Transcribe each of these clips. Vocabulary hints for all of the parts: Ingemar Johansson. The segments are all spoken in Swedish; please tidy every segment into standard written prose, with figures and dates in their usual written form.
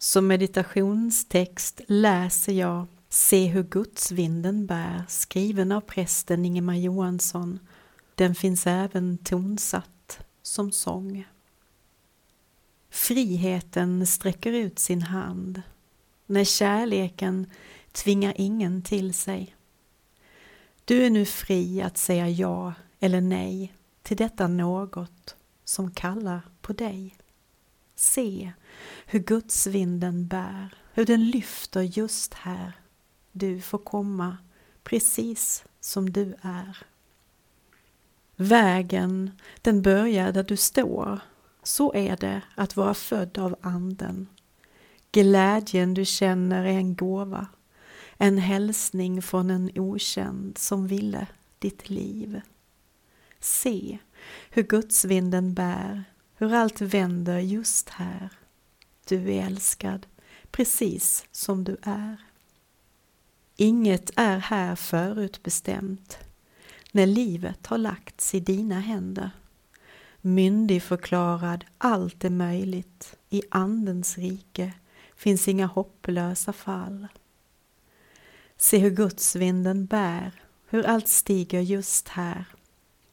Som meditationstext läser jag Se hur Gudsvinden bär, skriven av prästen Ingemar Johansson. Den finns även tonsatt som sång. Friheten sträcker ut sin hand. När kärleken tvingar ingen till sig. Du är nu fri att säga ja eller nej till detta något som kallar på dig. Se hur Gudsvinden bär, hur den lyfter just här. Du får komma precis som du är. Vägen, den börjar där du står. Så är det att vara född av anden. Glädjen du känner är en gåva. En hälsning från en okänd som ville ditt liv. Se hur Gudsvinden bär, hur allt vänder just här. Du är älskad, precis som du är. Inget är här förutbestämt. När livet har lagts i dina händer. Myndig förklarad, allt är möjligt. I andens rike finns inga hopplösa fall. Se hur Gudsvinden bär, hur allt stiger just här.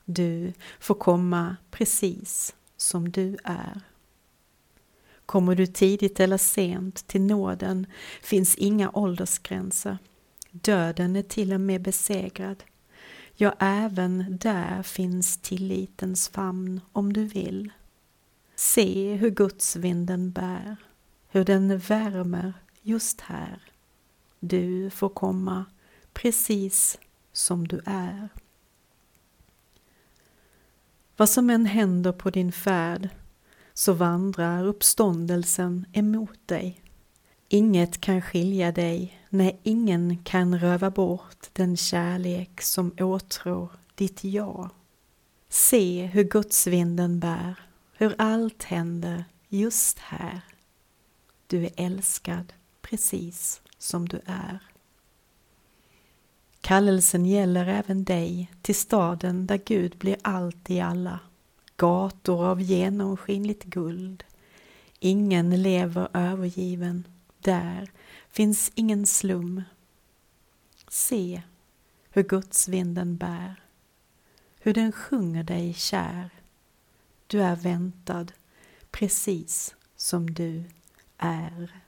Du får komma precis som du är. Kommer du tidigt eller sent till nåden finns inga åldersgränser. Döden är till och med besegrad. Ja, även där finns tillitens famn om du vill. Se hur Gudsvinden bär, hur den värmer just här. Du får komma precis som du är. Vad som än händer på din färd så vandrar uppståndelsen emot dig. Inget kan skilja dig när ingen kan röva bort den kärlek som åtrår ditt ja. Se hur Gudsvinden bär, hur allt händer just här. Du är älskad precis som du är. Kallelsen gäller även dig till staden där Gud blir allt i alla. Gator av genomskinligt guld. Ingen lever övergiven. Där finns ingen slum. Se hur Gudsvinden bär. Hur den sjunger dig kär. Du är väntad precis som du är.